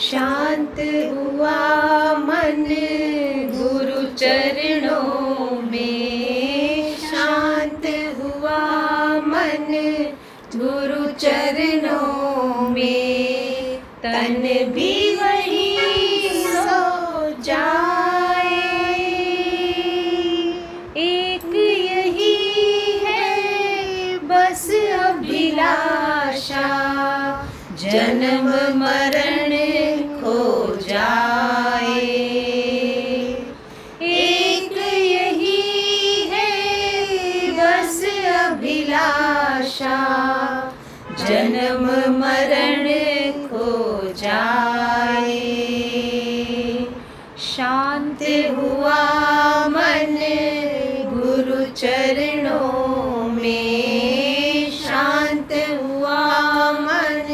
शांत हुआ मन गुरु चरणों में, शांत हुआ मन गुरु चरणों में, तन भी वहीं सो जाए। एक यही है बस अभिलाषा, जन्म मरण खो जाए। एक यही है बस अभिलाषा, जन्म मरण खो जाए। शांत हुआ मन गुरु चरणों में, शांत हुआ मन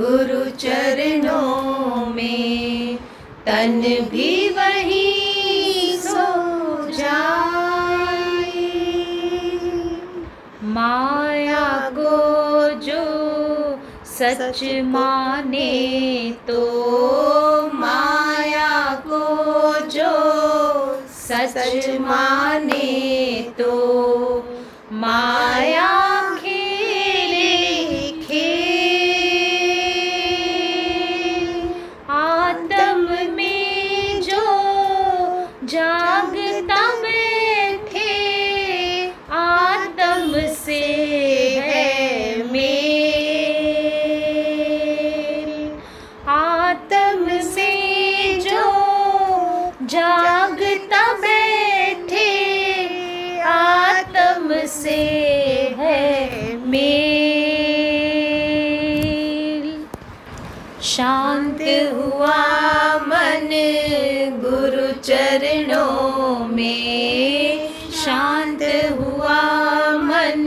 गुरु चरणों में, तन भी वहीं सो जाए। माया को जो सच माने तो, माया को जो सच माने तो, माया जागता बैठे आत्म से है मेल। आत्म से जो जागता बैठे आत्म से है मेल। शांत हुआ मन गुरु चरणों में, शांत हुआ मन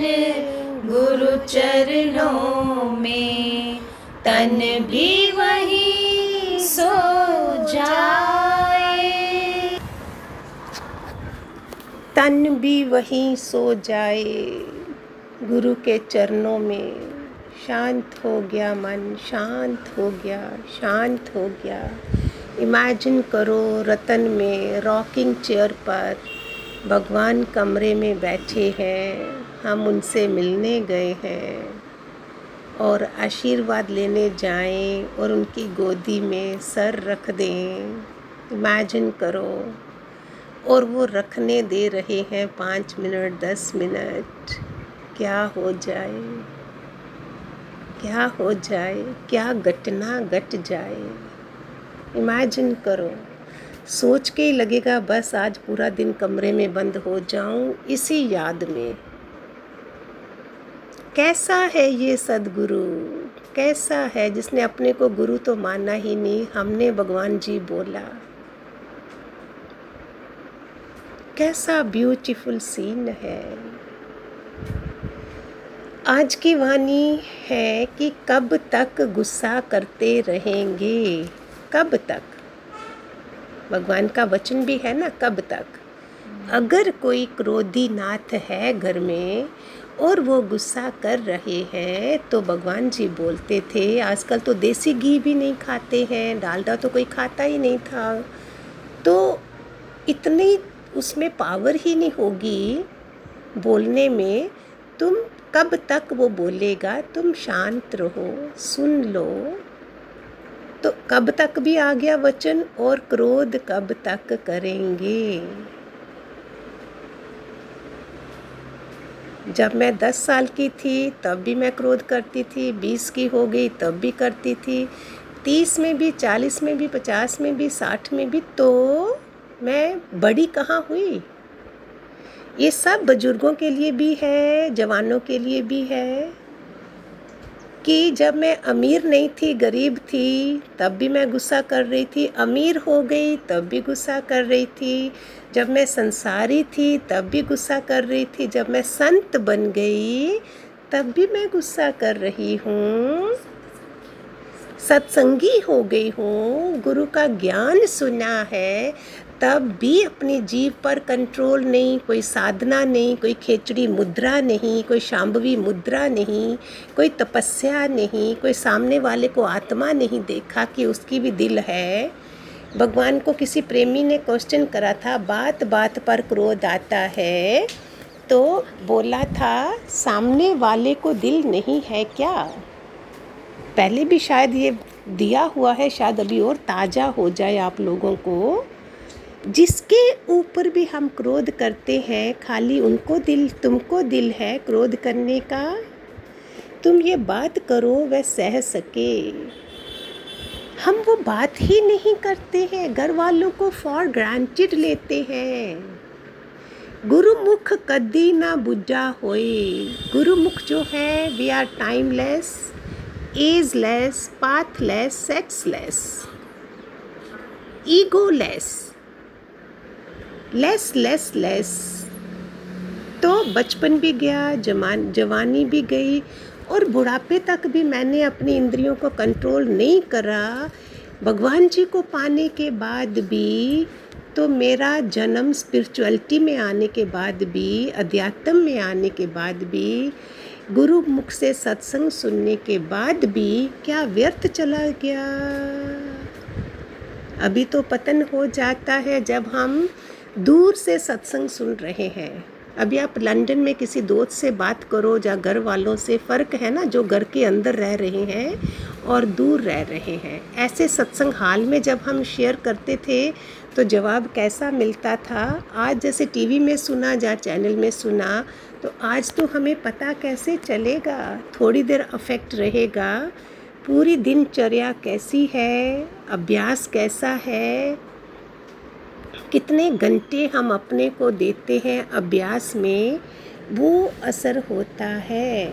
गुरु चरणों में, तन भी वहीं सो जाए। तन भी वहीं सो जाए गुरु के चरणों में। शांत हो गया मन, शांत हो गया, शांत हो गया। इमेजिन करो रतन में रॉकिंग चेयर पर भगवान कमरे में बैठे हैं, हम उनसे मिलने गए हैं और आशीर्वाद लेने जाएं और उनकी गोदी में सर रख दें। इमेजिन करो, और वो रखने दे रहे हैं 5 मिनट, 10 मिनट। क्या हो जाए, क्या हो जाए, क्या घटना घट जाए। इमेजिन करो, सोच के ही लगेगा बस आज पूरा दिन कमरे में बंद हो जाऊं इसी याद में। कैसा है ये सदगुरु, कैसा है जिसने अपने को गुरु तो माना ही नहीं, हमने भगवान जी बोला। कैसा ब्यूटीफुल सीन है। आज की वाणी है कि कब तक गुस्सा करते रहेंगे, कब तक। भगवान का वचन भी है ना, कब तक। अगर कोई क्रोधी नाथ है घर में और वो गुस्सा कर रहे हैं, तो भगवान जी बोलते थे, आजकल तो देसी घी भी नहीं खाते हैं, डालडा तो कोई खाता ही नहीं था, तो इतनी उसमें पावर ही नहीं होगी बोलने में। तुम कब तक वो बोलेगा, तुम शांत रहो, सुन लो। तो कब तक भी आ गया वचन, और क्रोध कब तक करेंगे। जब मैं 10 साल की थी तब भी मैं क्रोध करती थी, 20 की हो गई तब भी करती थी, 30 में भी, 40 में भी, 50 में भी, 60 में भी। तो मैं बड़ी कहाँ हुई। ये सब बुजुर्गों के लिए भी है, जवानों के लिए भी है, कि जब मैं अमीर नहीं थी, गरीब थी, तब भी मैं गुस्सा कर रही थी, अमीर हो गई तब भी गुस्सा कर रही थी, जब मैं संसारी थी तब भी गुस्सा कर रही थी, जब मैं संत बन गई तब भी मैं गुस्सा कर रही हूँ, सत्संगी हो गई हूँ, गुरु का ज्ञान सुना है तब भी अपने जीव पर कंट्रोल नहीं, कोई साधना नहीं, कोई खेचड़ी मुद्रा नहीं, कोई शांभवी मुद्रा नहीं, कोई तपस्या नहीं, कोई सामने वाले को आत्मा नहीं देखा कि उसकी भी दिल है। भगवान को किसी प्रेमी ने क्वेश्चन करा था, बात बात पर क्रोध आता है, तो बोला था सामने वाले को दिल नहीं है क्या। पहले भी शायद ये दिया हुआ है, शायद अभी और ताज़ा हो जाए आप लोगों को। जिसके ऊपर भी हम क्रोध करते हैं, खाली उनको दिल, तुमको दिल है क्रोध करने का, तुम ये बात करो वह सह सके। हम वो बात ही नहीं करते हैं, घर वालों को फॉर ग्रांटेड लेते हैं। गुरुमुख कदी ना बुझा होए, गुरुमुख जो है we are timeless, ageless, pathless, sexless, egoless, less less less. तो बचपन भी गया, जवानी भी गई और बुढ़ापे तक भी मैंने अपनी इंद्रियों को कंट्रोल नहीं करा भगवान जी को पाने के बाद भी। तो मेरा जन्म स्पिरिचुअलिटी में आने के बाद भी, अध्यात्म में आने के बाद भी, गुरु मुख से सत्संग सुनने के बाद भी क्या व्यर्थ चला गया। अभी तो पतन हो जाता है जब हम दूर से सत्संग सुन रहे हैं। अभी आप लंदन में किसी दोस्त से बात करो या घर वालों से, फ़र्क है ना, जो घर के अंदर रह रहे हैं और दूर रह रहे हैं। ऐसे सत्संग हाल में जब हम शेयर करते थे तो जवाब कैसा मिलता था। आज जैसे टीवी में सुना या चैनल में सुना, तो आज तो हमें पता कैसे चलेगा, थोड़ी देर अफेक्ट रहेगा, पूरी दिनचर्या कैसी है, अभ्यास कैसा है, कितने घंटे हम अपने को देते हैं अभ्यास में, वो असर होता है।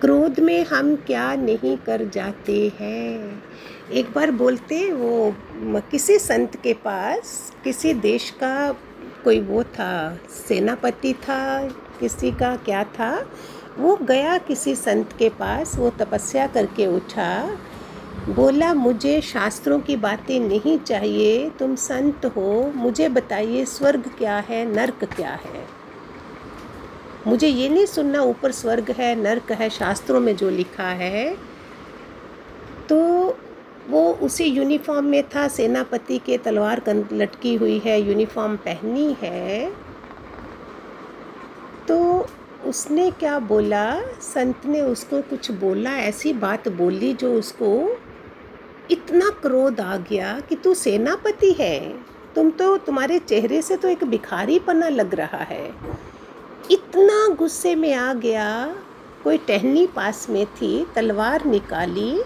क्रोध में हम क्या नहीं कर जाते हैं। एक बार बोलते वो किसी संत के पास, किसी देश का कोई वो था, सेनापति था किसी का, क्या था, वो गया किसी संत के पास, वो तपस्या करके उठा, बोला मुझे शास्त्रों की बातें नहीं चाहिए, तुम संत हो, मुझे बताइए स्वर्ग क्या है, नर्क क्या है। मुझे ये नहीं सुनना ऊपर स्वर्ग है नर्क है, शास्त्रों में जो लिखा है। तो वो उसी यूनिफॉर्म में था, सेनापति के, तलवार लटकी हुई है, यूनिफॉर्म पहनी है। तो उसने क्या बोला, संत ने उसको कुछ बोला, ऐसी बात बोली जो उसको इतना क्रोध आ गया कि तू सेनापति है, तुम तो, तुम्हारे चेहरे से तो एक भिखारीपना लग रहा है। इतना गुस्से में आ गया, कोई टहनी पास में थी, तलवार निकाली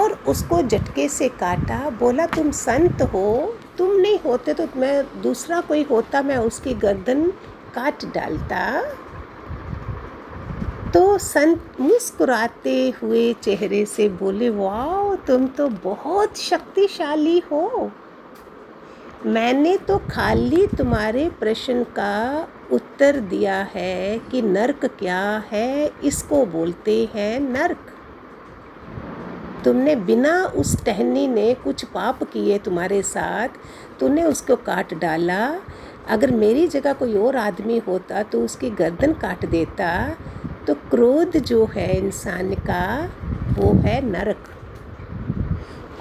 और उसको झटके से काटा। बोला तुम संत हो, तुम नहीं होते तो मैं, दूसरा कोई होता मैं उसकी गर्दन काट डालता। तो संत मुस्कुराते हुए चेहरे से बोले, वाह तुम तो बहुत शक्तिशाली हो, मैंने तो खाली तुम्हारे प्रश्न का उत्तर दिया है कि नर्क क्या है, इसको बोलते हैं नर्क। तुमने बिना उस टहनी ने कुछ पाप किए तुम्हारे साथ, तूने उसको काट डाला। अगर मेरी जगह कोई और आदमी होता तो उसकी गर्दन काट देता। तो क्रोध जो है इंसान का, वो है नरक।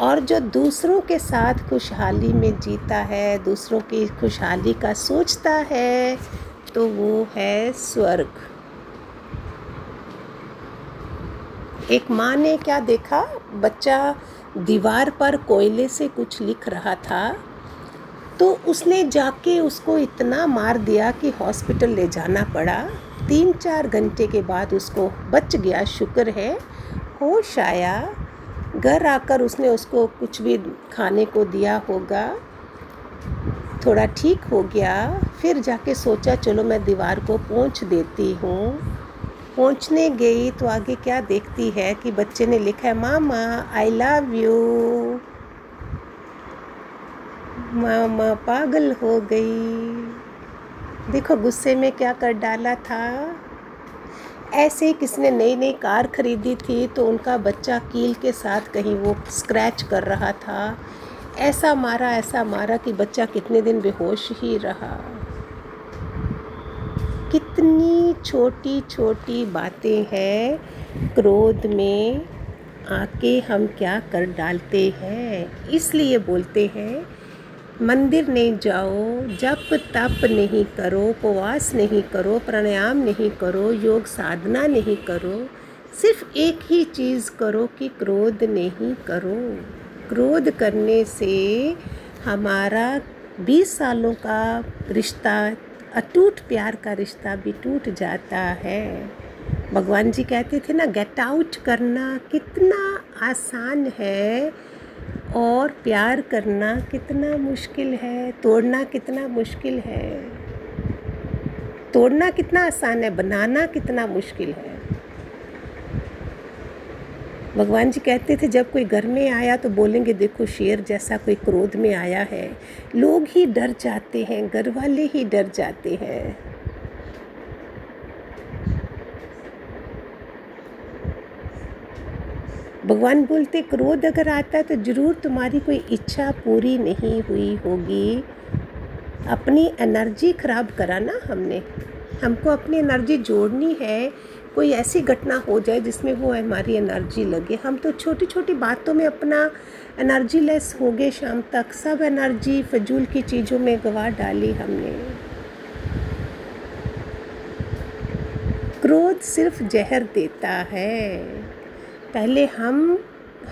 और जो दूसरों के साथ खुशहाली में जीता है, दूसरों की खुशहाली का सोचता है, तो वो है स्वर्ग। एक माँ ने क्या देखा, बच्चा दीवार पर कोयले से कुछ लिख रहा था, तो उसने जाके उसको इतना मार दिया कि हॉस्पिटल ले जाना पड़ा। 3-4 घंटे के बाद उसको बच गया, शुक्र है, होश आया। घर आकर उसने उसको कुछ भी खाने को दिया होगा, थोड़ा ठीक हो गया। फिर जाके सोचा चलो मैं दीवार को पोंछ देती हूँ। पोंछने गई तो आगे क्या देखती है कि बच्चे ने लिखा है, मामा आई लव यू। मामा पागल हो गई, देखो गुस्से में क्या कर डाला था। ऐसे ही किसने नई नई कार खरीदी थी, तो उनका बच्चा कील के साथ कहीं वो स्क्रैच कर रहा था, ऐसा मारा कि बच्चा कितने दिन बेहोश ही रहा। कितनी छोटी छोटी बातें हैं, क्रोध में आके हम क्या कर डालते हैं। इसलिए बोलते हैं मंदिर नहीं जाओ, जप तप नहीं करो, उपवास नहीं करो, प्राणायाम नहीं करो, योग साधना नहीं करो, सिर्फ एक ही चीज़ करो कि क्रोध नहीं करो। क्रोध करने से हमारा 20 सालों का रिश्ता, अटूट प्यार का रिश्ता भी टूट जाता है। भगवान जी कहते थे ना, गेट आउट करना कितना आसान है और प्यार करना कितना मुश्किल है, तोड़ना कितना मुश्किल है। तोड़ना कितना आसान है, बनाना कितना मुश्किल है। भगवान जी कहते थे जब कोई घर में आया तो बोलेंगे देखो शेर जैसा कोई क्रोध में आया है। लोग ही डर जाते हैं, घर वाले ही डर जाते हैं। भगवान बोलते क्रोध अगर आता है तो ज़रूर तुम्हारी कोई इच्छा पूरी नहीं हुई होगी। अपनी एनर्जी ख़राब करा ना हमने, हमको अपनी एनर्जी जोड़नी है। कोई ऐसी घटना हो जाए जिसमें वो हमारी एनर्जी लगे। हम तो छोटी छोटी बातों में अपना एनर्जी लेस हो गए, शाम तक सब एनर्जी फजूल की चीज़ों में गवा डाली हमने। क्रोध सिर्फ जहर देता है। पहले हम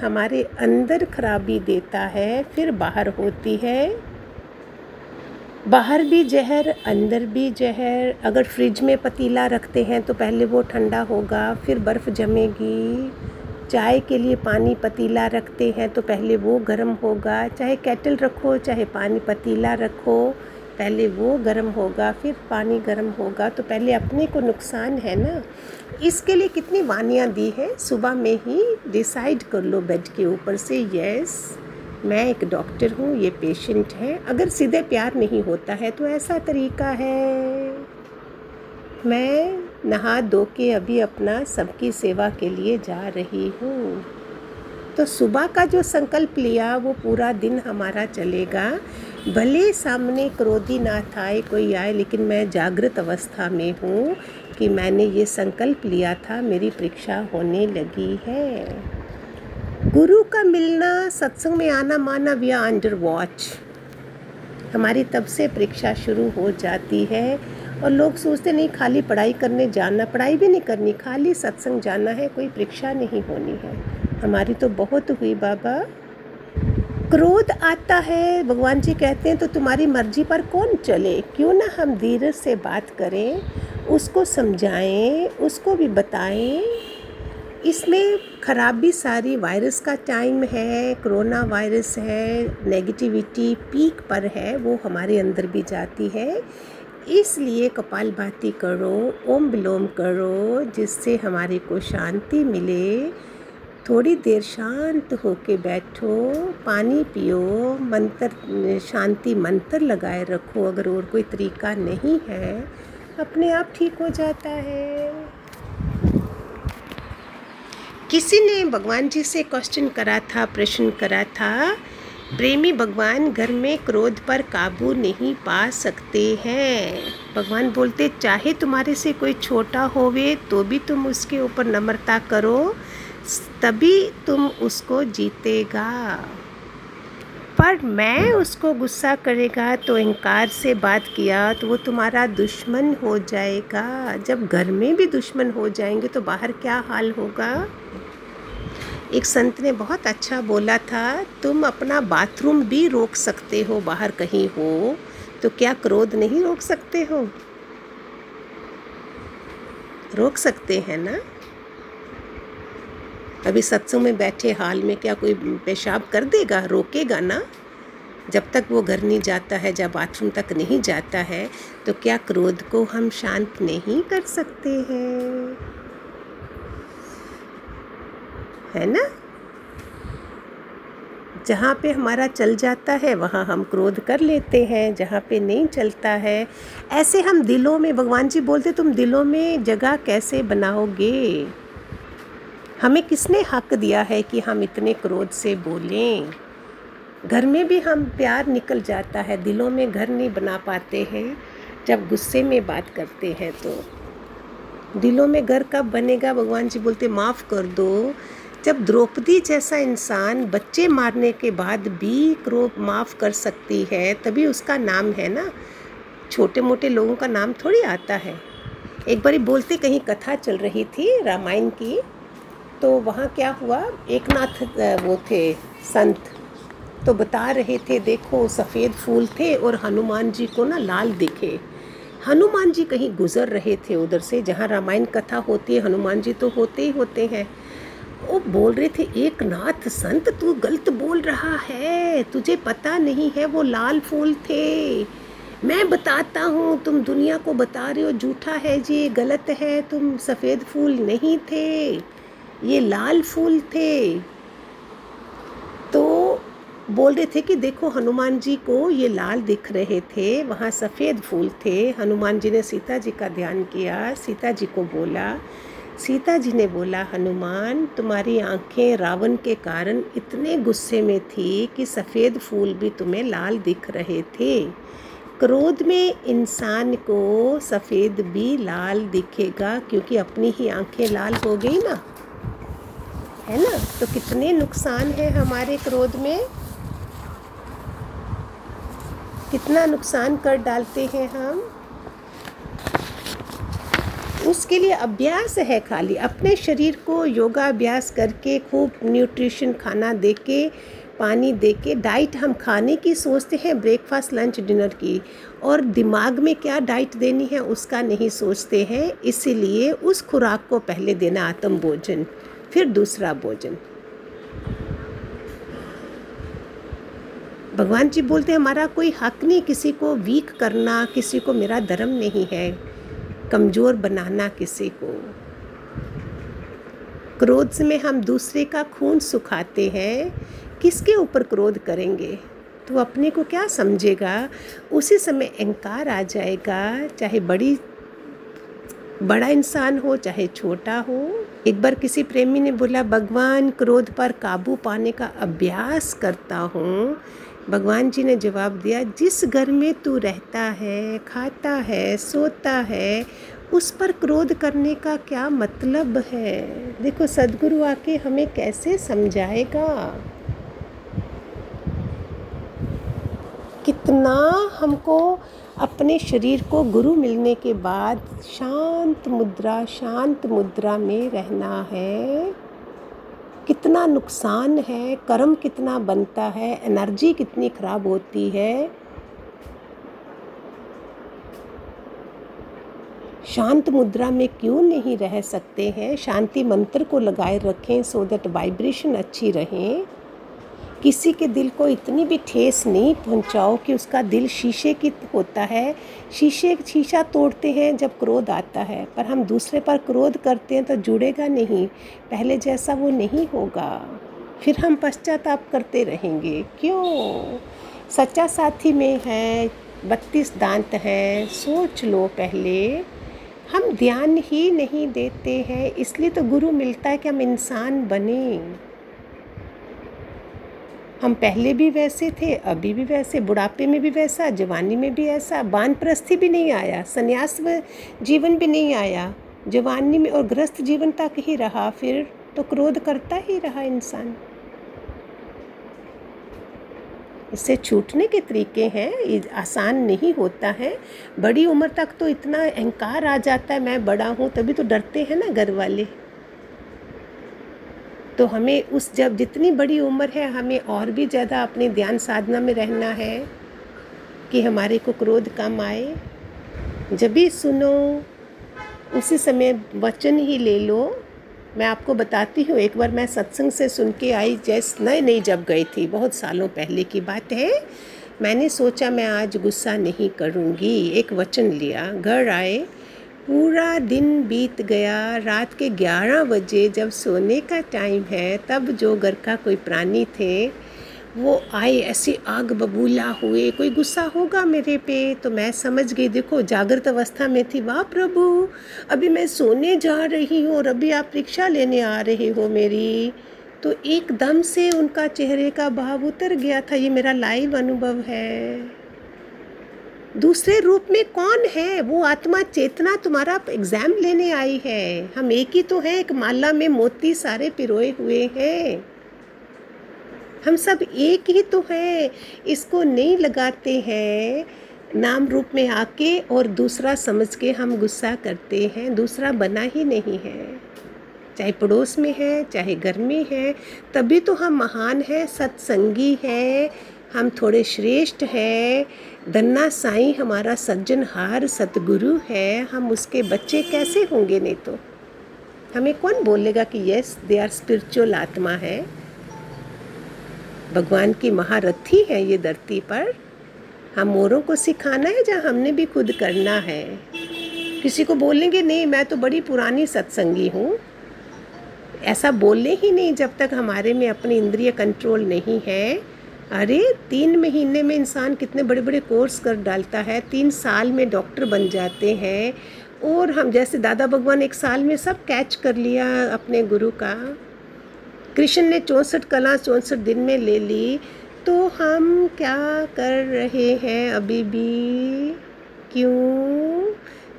हमारे अंदर खराबी देता है, फिर बाहर होती है। बाहर भी जहर, अंदर भी जहर। अगर फ्रिज में पतीला रखते हैं तो पहले वो ठंडा होगा, फिर बर्फ़ जमेगी। चाय के लिए पानी पतीला रखते हैं तो पहले वो गर्म होगा। चाहे केटल रखो, चाहे पानी पतीला रखो, पहले वो गर्म होगा, फिर पानी गर्म होगा। तो पहले अपने को नुकसान है ना। इसके लिए कितनी वानियाँ दी है। सुबह में ही डिसाइड कर लो बेड के ऊपर से, यस मैं एक डॉक्टर हूँ, ये पेशेंट है। अगर सीधे प्यार नहीं होता है तो ऐसा तरीका है, मैं नहा धो के अभी अपना सबकी सेवा के लिए जा रही हूँ। तो सुबह का जो संकल्प लिया वो पूरा दिन हमारा चलेगा। भले सामने क्रोधी नाथ आए, कोई आए, लेकिन मैं जागृत अवस्था में हूँ कि मैंने ये संकल्प लिया था, मेरी परीक्षा होने लगी है। गुरु का मिलना, सत्संग में आना माना वी आर अंडर वॉच। हमारी तब से परीक्षा शुरू हो जाती है। और लोग सोचते नहीं खाली पढ़ाई करने जाना, पढ़ाई भी नहीं करनी, खाली सत्संग जाना है, कोई परीक्षा नहीं होनी है। हमारी तो बहुत हुई बाबा। क्रोध आता है, भगवान जी कहते हैं तो तुम्हारी मर्जी पर कौन चले। क्यों ना हम धीरज से बात करें, उसको समझाएं, उसको भी बताएं। इसमें खराबी सारी, वायरस का टाइम है, कोरोना वायरस है, नेगेटिविटी पीक पर है, वो हमारे अंदर भी जाती है। इसलिए कपालभाति करो, ओम विलोम करो, जिससे हमारे को शांति मिले। थोड़ी देर शांत होके बैठो, पानी पियो, मंत्र शांति मंत्र लगाए रखो। अगर और कोई तरीका नहीं है, अपने आप ठीक हो जाता है। किसी ने भगवान जी से क्वेश्चन करा था, प्रश्न करा था, प्रेमी भगवान घर में क्रोध पर काबू नहीं पा सकते हैं। भगवान बोलते चाहे तुम्हारे से कोई छोटा होवे तो भी तुम उसके ऊपर नम्रता करो, तभी तुम उसको जीतेगा। पर मैं उसको गुस्सा करेगा तो इनकार से बात किया तो वो तुम्हारा दुश्मन हो जाएगा। जब घर में भी दुश्मन हो जाएंगे तो बाहर क्या हाल होगा। एक संत ने बहुत अच्छा बोला था, तुम अपना बाथरूम भी रोक सकते हो, बाहर कहीं हो तो क्या क्रोध नहीं रोक सकते हो? रोक सकते हैं ना। अभी सत्संग में बैठे हाल में क्या कोई पेशाब कर देगा? रोकेगा ना। जब तक वो घर नहीं जाता है, जब बाथरूम तक नहीं जाता है, तो क्या क्रोध को हम शांत नहीं कर सकते हैं, है ना। जहाँ पे हमारा चल जाता है वहाँ हम क्रोध कर लेते हैं, जहाँ पे नहीं चलता है ऐसे हम दिलों में। भगवान जी बोलते तुम दिलों में जगह कैसे बनाओगे। हमें किसने हक दिया है कि हम इतने क्रोध से बोलें। घर में भी हम प्यार निकल जाता है, दिलों में घर नहीं बना पाते हैं जब गुस्से में बात करते हैं। तो दिलों में घर कब बनेगा? भगवान जी बोलते माफ़ कर दो। जब द्रौपदी जैसा इंसान बच्चे मारने के बाद भी क्रोध माफ़ कर सकती है तभी उसका नाम है ना। छोटे मोटे लोगों का नाम थोड़ी आता है। एक बारी बोलते कहीं कथा चल रही थी रामायण की, तो वहाँ क्या हुआ, एक नाथ वो थे संत, तो बता रहे थे देखो सफ़ेद फूल थे और हनुमान जी को ना लाल दिखे। हनुमान जी कहीं गुजर रहे थे उधर से, जहाँ रामायण कथा होती है हनुमान जी तो होते ही होते हैं। वो बोल रहे थे एक नाथ संत तू गलत बोल रहा है, तुझे पता नहीं है वो लाल फूल थे। मैं बताता हूँ, तुम दुनिया को बता रहे हो, झूठा है जी, गलत है, तुम सफ़ेद फूल नहीं थे, ये लाल फूल थे। तो बोल रहे थे कि देखो हनुमान जी को ये लाल दिख रहे थे, वहाँ सफ़ेद फूल थे। हनुमान जी ने सीता जी का ध्यान किया, सीता जी को बोला, सीता जी ने बोला हनुमान तुम्हारी आंखें रावण के कारण इतने गुस्से में थी कि सफ़ेद फूल भी तुम्हें लाल दिख रहे थे। क्रोध में इंसान को सफ़ेद भी लाल दिखेगा क्योंकि अपनी ही आंखें लाल हो गई ना, है ना। तो कितने नुकसान है हमारे क्रोध में, कितना नुकसान कर डालते हैं हम। उसके लिए अभ्यास है, खाली अपने शरीर को योगा अभ्यास करके खूब न्यूट्रिशन खाना दे के, पानी दे के, डाइट हम खाने की सोचते हैं, ब्रेकफास्ट लंच डिनर की, और दिमाग में क्या डाइट देनी है उसका नहीं सोचते हैं। इसीलिए उस खुराक को पहले देना आत्म भोजन, फिर दूसरा भोजन। भगवान जी बोलते हैं हमारा कोई हक नहीं किसी को वीक करना, किसी को मेरा धर्म नहीं है कमज़ोर बनाना किसी को। क्रोध में हम दूसरे का खून सुखाते हैं, किसके ऊपर क्रोध करेंगे? तो अपने को क्या समझेगा, उसी समय अहंकार आ जाएगा, चाहे बड़ा इंसान हो चाहे छोटा हो। एक बार किसी प्रेमी ने बोला भगवान क्रोध पर काबू पाने का अभ्यास करता हूँ। भगवान जी ने जवाब दिया जिस घर में तू रहता है, खाता है, सोता है, उस पर क्रोध करने का क्या मतलब है। देखो सद्गुरु आके हमें कैसे समझाएगा। कितना हमको अपने शरीर को गुरु मिलने के बाद शांत मुद्रा में रहना है। कितना नुकसान है, कर्म कितना बनता है, एनर्जी कितनी ख़राब होती है। शांत मुद्रा में क्यों नहीं रह सकते हैं? शांति मंत्र को लगाए रखें सो दैट वाइब्रेशन अच्छी रहे। किसी के दिल को इतनी भी ठेस नहीं पहुंचाओ कि उसका दिल शीशे की होता है। शीशा तोड़ते हैं जब क्रोध आता है, पर हम दूसरे पर क्रोध करते हैं तो जुड़ेगा नहीं, पहले जैसा वो नहीं होगा, फिर हम पश्चाताप करते रहेंगे। क्यों? सच्चा साथी में है 32 दांत हैं, सोच लो पहले। हम ध्यान ही नहीं देते हैं, इसलिए तो गुरु मिलता है कि हम इंसान बने। हम पहले भी वैसे थे, अभी भी वैसे, बुढ़ापे में भी वैसा, जवानी में भी ऐसा। वानप्रस्थी भी नहीं आया, संन्यास जीवन भी नहीं आया, जवानी में और गृहस्थ जीवन तक ही रहा, फिर तो क्रोध करता ही रहा इंसान। इससे छूटने के तरीके हैं, ये आसान नहीं होता है। बड़ी उम्र तक तो इतना अहंकार आ जाता है, मैं बड़ा हूँ, तभी तो डरते हैं ना घर वाले। तो हमें उस जब जितनी बड़ी उम्र है हमें और भी ज़्यादा अपने ध्यान साधना में रहना है कि हमारे को क्रोध कम आए। जब भी सुनो उसी समय वचन ही ले लो। मैं आपको बताती हूँ, एक बार मैं सत्संग से सुन के आई, जैसे नई जब गई थी, बहुत सालों पहले की बात है। मैंने सोचा मैं आज गुस्सा नहीं करूँगी, एक वचन लिया, घर आए, पूरा दिन बीत गया। रात के 11 बजे जब सोने का टाइम है तब जो घर का कोई प्राणी थे वो आए, ऐसे आग बबूला हुए, कोई गुस्सा होगा मेरे पे। तो मैं समझ गई, देखो जागृत अवस्था में थी, वाह प्रभु अभी मैं सोने जा रही हूँ और अभी आप रिक्शा लेने आ रहे हो मेरी। तो एकदम से उनका चेहरे का भाव उतर गया था। ये मेरा लाइव अनुभव है। दूसरे रूप में कौन है? वो आत्मा चेतना तुम्हारा एग्ज़ाम लेने आई है। हम एक ही तो हैं, एक माला में मोती सारे पिरोए हुए हैं। हम सब एक ही तो हैं, इसको नहीं लगाते हैं नाम रूप में आके और दूसरा समझ के हम गुस्सा करते हैं। दूसरा बना ही नहीं है, चाहे पड़ोस में है चाहे घर में है। तभी तो हम महान हैं, सत्संगी हैं, हम थोड़े श्रेष्ठ हैं। धन्ना साईं हमारा सज्जनहार सतगुरु है, हम उसके बच्चे कैसे होंगे? नहीं तो हमें कौन बोलेगा कि यस दे आर स्पिरिचुअल। आत्मा है, भगवान की महारथी है ये धरती पर। हम औरों को सिखाना है जहाँ हमने भी खुद करना है। किसी को बोलेंगे नहीं मैं तो बड़ी पुरानी सत्संगी हूँ, ऐसा बोलने ही नहीं जब तक हमारे में अपनी इंद्रिय कंट्रोल नहीं है। अरे 3 महीने में इंसान कितने बड़े बड़े कोर्स कर डालता है, 3 साल में डॉक्टर बन जाते हैं। और हम जैसे दादा भगवान 1 साल में सब कैच कर लिया अपने गुरु का। कृष्ण ने 64 कला 64 दिन में ले ली। तो हम क्या कर रहे हैं अभी भी? क्यों?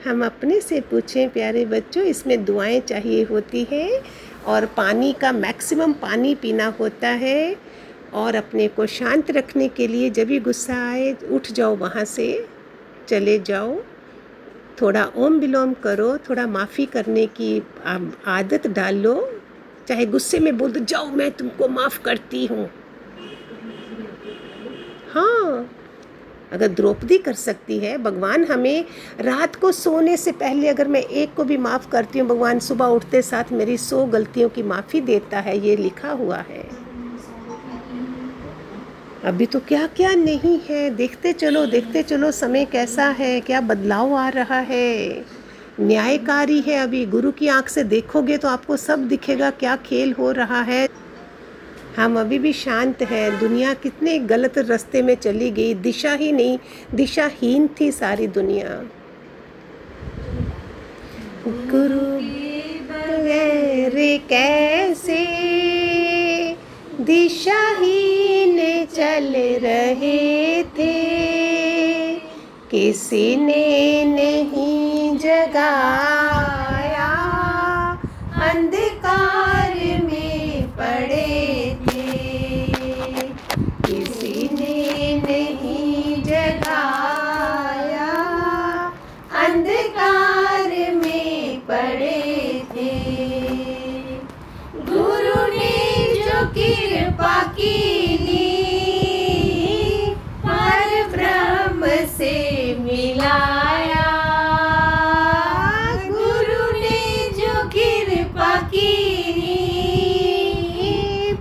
हम अपने से पूछें प्यारे बच्चों। इसमें दुआएं चाहिए होती हैं और पानी का मैक्सिमम पानी पीना होता है। और अपने को शांत रखने के लिए जब भी गुस्सा आए उठ जाओ, वहाँ से चले जाओ, थोड़ा ओम विलोम करो, थोड़ा माफ़ी करने की आदत डालो। चाहे गुस्से में बोल दो जाओ मैं तुमको माफ़ करती हूँ। हाँ, अगर द्रौपदी कर सकती है, भगवान हमें रात को सोने से पहले अगर मैं एक को भी माफ़ करती हूँ, भगवान सुबह उठते साथ मेरी 100 गलतियों की माफ़ी देता है, ये लिखा हुआ है। अभी तो क्या क्या नहीं है, देखते चलो समय कैसा है, क्या बदलाव आ रहा है। न्यायकारी है, अभी गुरु की आंख से देखोगे तो आपको सब दिखेगा क्या खेल हो रहा है। हम अभी भी शांत हैं। दुनिया कितने गलत रास्ते में चली गई, दिशा ही नहीं, दिशाहीन थी सारी दुनिया। गुरु बगैर कैसे दिशाहीन चल रहे थे, किसी ने नहीं जगाया, अंधकार में पड़े ली, पर ब्रह्म से मिलाया। गुरु ने जो कृपा की,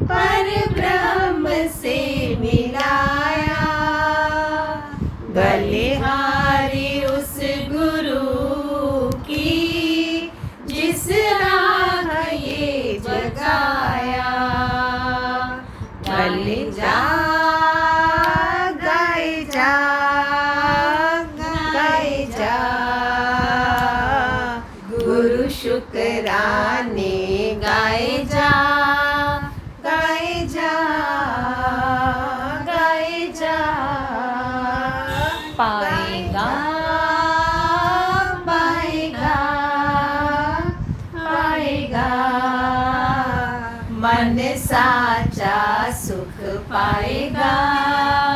पर ब्रह्म से मिलाया। बलिहारी उस गुरु की, जिस राह ये जगाया। मन साचा सुख पाएगा।